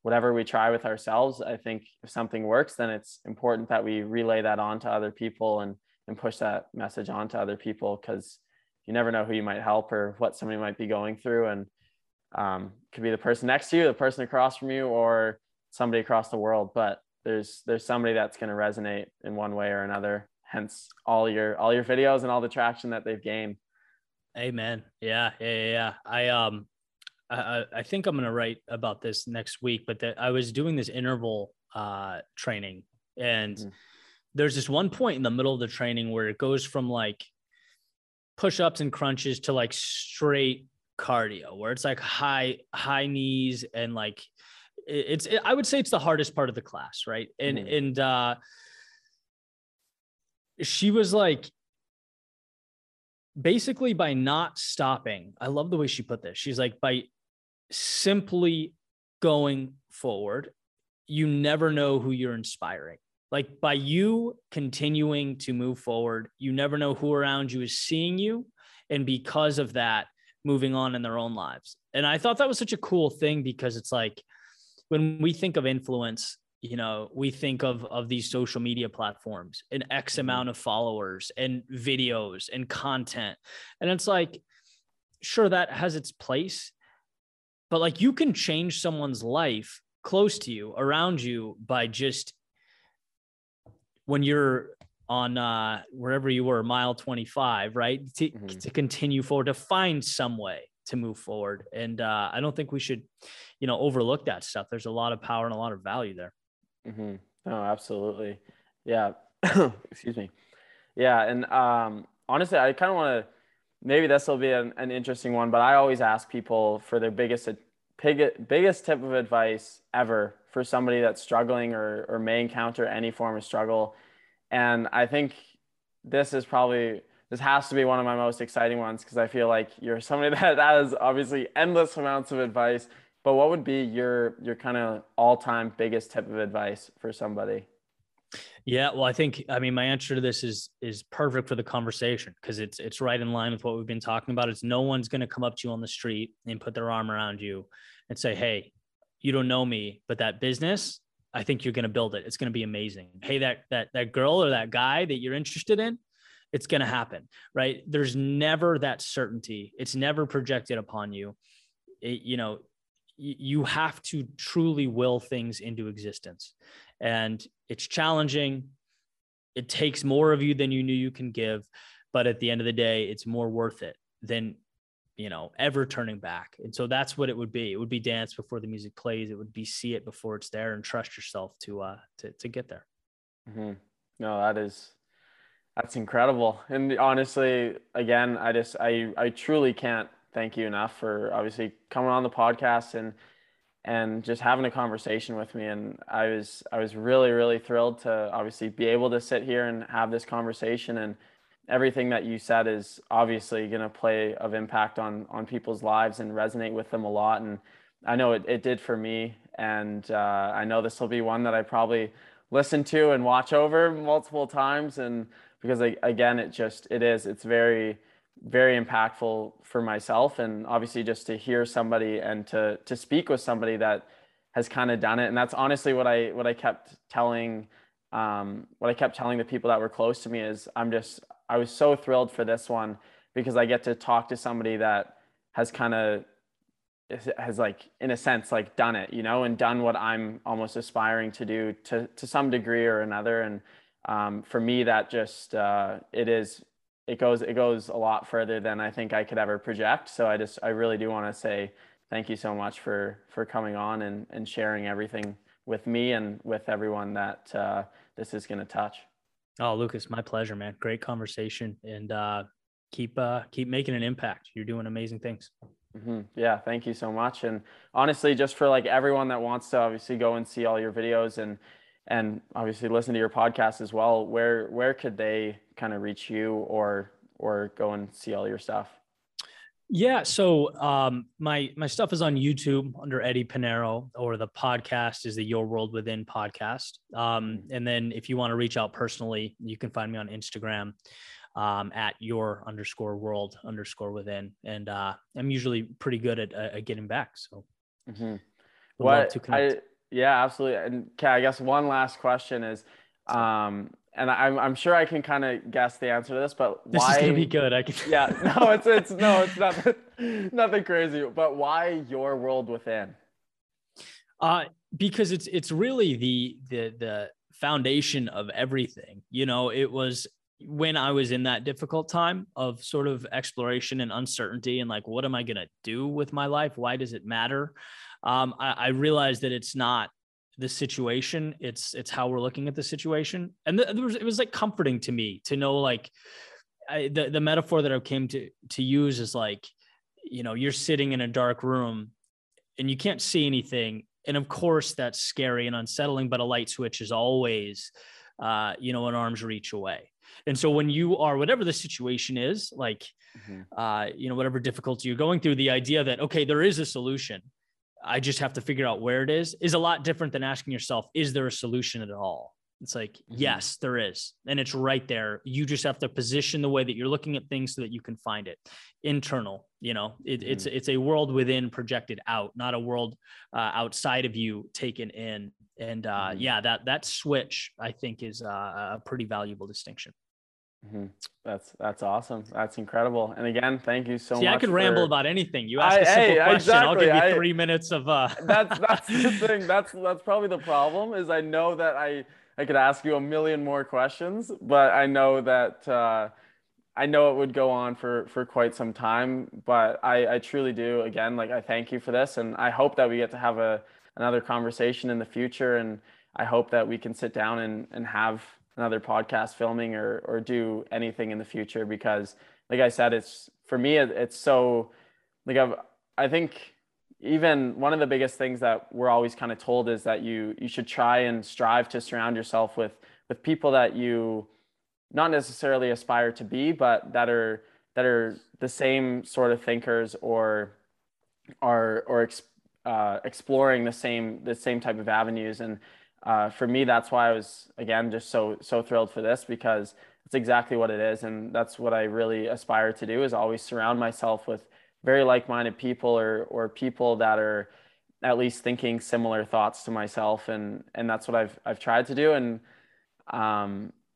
whatever we try with ourselves, I think if something works, then it's important that we relay that on to other people and push that message on to other people, because you never know who you might help or what somebody might be going through. And could be the person next to you, the person across from you, or somebody across the world, but there's somebody that's going to resonate in one way or another, hence all your videos and all the traction that they've gained. Amen. Yeah. I think I'm going to write about this next week, but I was doing this interval, training, and there's this one point in the middle of the training where it goes from like push-ups and crunches to like straight cardio, where it's like high knees. And like, I would say it's the hardest part of the class. Right. And, she was like, basically by not stopping, I love the way she put this. She's like, by simply going forward, you never know who you're inspiring. Like, by you continuing to move forward, you never know who around you is seeing you, and because of that, moving on in their own lives. And I thought that was such a cool thing, because it's like, when we think of influence, you know, we think of these social media platforms and X amount of followers and videos and content. And it's like, sure, that has its place, but like you can change someone's life close to you, around you, by just when you're on wherever you were, mile 25, right? To continue forward, to find some way to move forward. And I don't think we should, you know, overlook that stuff. There's a lot of power and a lot of value there. Mm-hmm. No, absolutely. Yeah. Excuse me. Yeah. And honestly, I kind of want to, maybe this will be an interesting one, but I always ask people for their biggest tip of advice ever for somebody that's struggling or may encounter any form of struggle. And I think this has to be one of my most exciting ones, because I feel like you're somebody that has obviously endless amounts of advice, but what would be your kind of all-time biggest tip of advice for somebody? Yeah, well, I mean, my answer to this is perfect for the conversation, because it's right in line with what we've been talking about. It's no one's going to come up to you on the street and put their arm around you and say, hey, you don't know me, but that business, I think you're going to build it. It's going to be amazing. Hey, that girl or that guy that you're interested in, it's going to happen, right? There's never that certainty. It's never projected upon you. You have to truly will things into existence, and it's challenging. It takes more of you than you knew you can give, but at the end of the day, it's more worth it than, you know, ever turning back. And so that's what it would be. It would be dance before the music plays. It would be see it before it's there, and trust yourself to get there. Mm-hmm. No, that's incredible. And honestly, again, I truly can't thank you enough for obviously coming on the podcast and just having a conversation with me. And I was really, really thrilled to obviously be able to sit here and have this conversation, and everything that you said is obviously going to play of impact on people's lives and resonate with them a lot. And I know it did for me. And I know this will be one that I probably listen to and watch over multiple times. And because again, it's very, very impactful for myself. And obviously just to hear somebody and to speak with somebody that has kind of done it. And that's honestly what I kept telling the people that were close to me is I was so thrilled for this one, because I get to talk to somebody that has in a sense, like done it, you know, and done what I'm almost aspiring to do to some degree or another. And for me, that just, it goes a lot further than I think I could ever project. So I really do want to say thank you so much for coming on and sharing everything with me and with everyone that this is going to touch. Oh, Lucas, my pleasure, man. Great conversation, and keep making an impact. You're doing amazing things. Mm-hmm. Yeah. Thank you so much. And honestly, just for like everyone that wants to obviously go and see all your videos and obviously listen to your podcast as well, where could they kind of reach you or go and see all your stuff? Yeah. So my stuff is on YouTube under Eddie Pinero, or the podcast is the Your World Within podcast. And then if you want to reach out personally, you can find me on Instagram at your_world_within. And I'm usually pretty good at getting back. So love to connect. Yeah, absolutely. And okay, I guess one last question is, and I'm sure I can kind of guess the answer to this, but why? This is gonna be good. Yeah. No, it's nothing crazy. But why Your World Within? Because it's really the foundation of everything. You know, it was when I was in that difficult time of sort of exploration and uncertainty, and like, what am I gonna do with my life? Why does it matter? I realized that it's not the situation, it's how we're looking at the situation. And it was like comforting to me to know, like the metaphor that I came to use is like, you know, you're sitting in a dark room and you can't see anything. And of course that's scary and unsettling, but a light switch is always, you know, an arm's reach away. And so when you are, whatever the situation is, like, you know, whatever difficulty you're going through, the idea that, okay, there is a solution, I just have to figure out where it is a lot different than asking yourself, is there a solution at all? It's like, yes, there is. And it's right there. You just have to position the way that you're looking at things so that you can find it. Internal, you know, it's a world within projected out, not a world outside of you taken in. And yeah, that switch, I think, is a pretty valuable distinction. Mm-hmm. That's awesome. That's incredible. And again, thank you so much. Yeah, I could ramble about anything. You ask a simple question, exactly. I'll give you 3 minutes of that's the thing. That's probably the problem, is I know that I could ask you a million more questions, but I know that I know it would go on for quite some time. But I truly do, again, like, I thank you for this, and I hope that we get to have another conversation in the future, and I hope that we can sit down and have another podcast filming or do anything in the future, because like I said, it's, for me, it's so, like, I think even one of the biggest things that we're always kind of told is that you should try and strive to surround yourself with people that you not necessarily aspire to be, but that are the same sort of thinkers or exploring the same type of avenues. And for me, that's why I was, again, just so thrilled for this, because it's exactly what it is. And that's what I really aspire to do, is always surround myself with very like-minded people or people that are at least thinking similar thoughts to myself. And that's what I've tried to do. And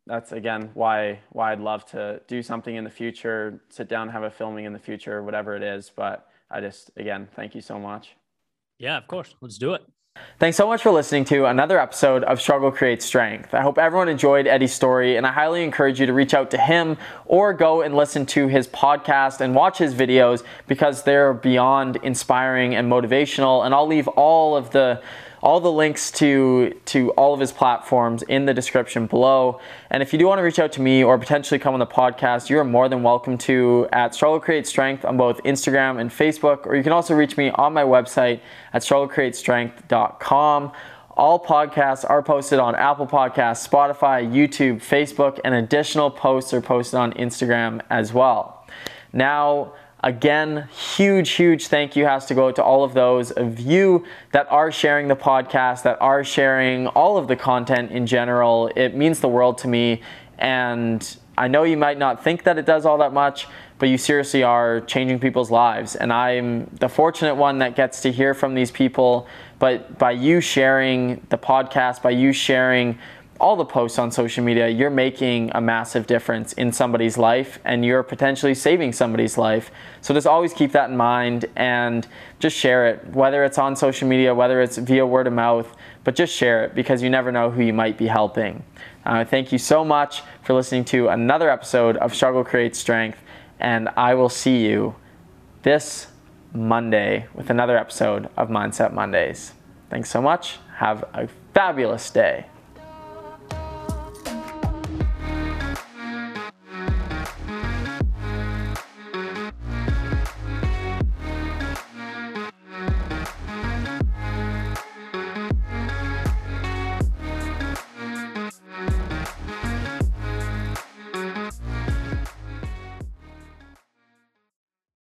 that's, again, why I'd love to do something in the future, sit down, have a filming in the future, whatever it is. But I just, again, thank you so much. Yeah, of course. Let's do it. Thanks so much for listening to another episode of Struggle Creates Strength. I hope everyone enjoyed Eddie's story, and I highly encourage you to reach out to him or go and listen to his podcast and watch his videos, because they're beyond inspiring and motivational. And I'll leave all the links to all of his platforms in the description below. And if you do want to reach out to me or potentially come on the podcast, you're more than welcome to at Struggle Creates Strength on both Instagram and Facebook, or you can also reach me on my website at strugglecreatestrength.com. All podcasts are posted on Apple Podcasts, Spotify, YouTube, Facebook, and additional posts are posted on Instagram as well. Now, again, huge thank you has to go to all of those of you that are sharing the podcast, that are sharing all of the content in general. It means the world to me, and I know you might not think that it does all that much, but you seriously are changing people's lives, and I'm the fortunate one that gets to hear from these people. But by you sharing the podcast, by you sharing all the posts on social media, you're making a massive difference in somebody's life, and you're potentially saving somebody's life. So just always keep that in mind and just share it, whether it's on social media, whether it's via word of mouth, but just share it, because you never know who you might be helping. Thank you so much for listening to another episode of Struggle Creates Strength, and I will see you this Monday with another episode of Mindset Mondays. Thanks so much. Have a fabulous day.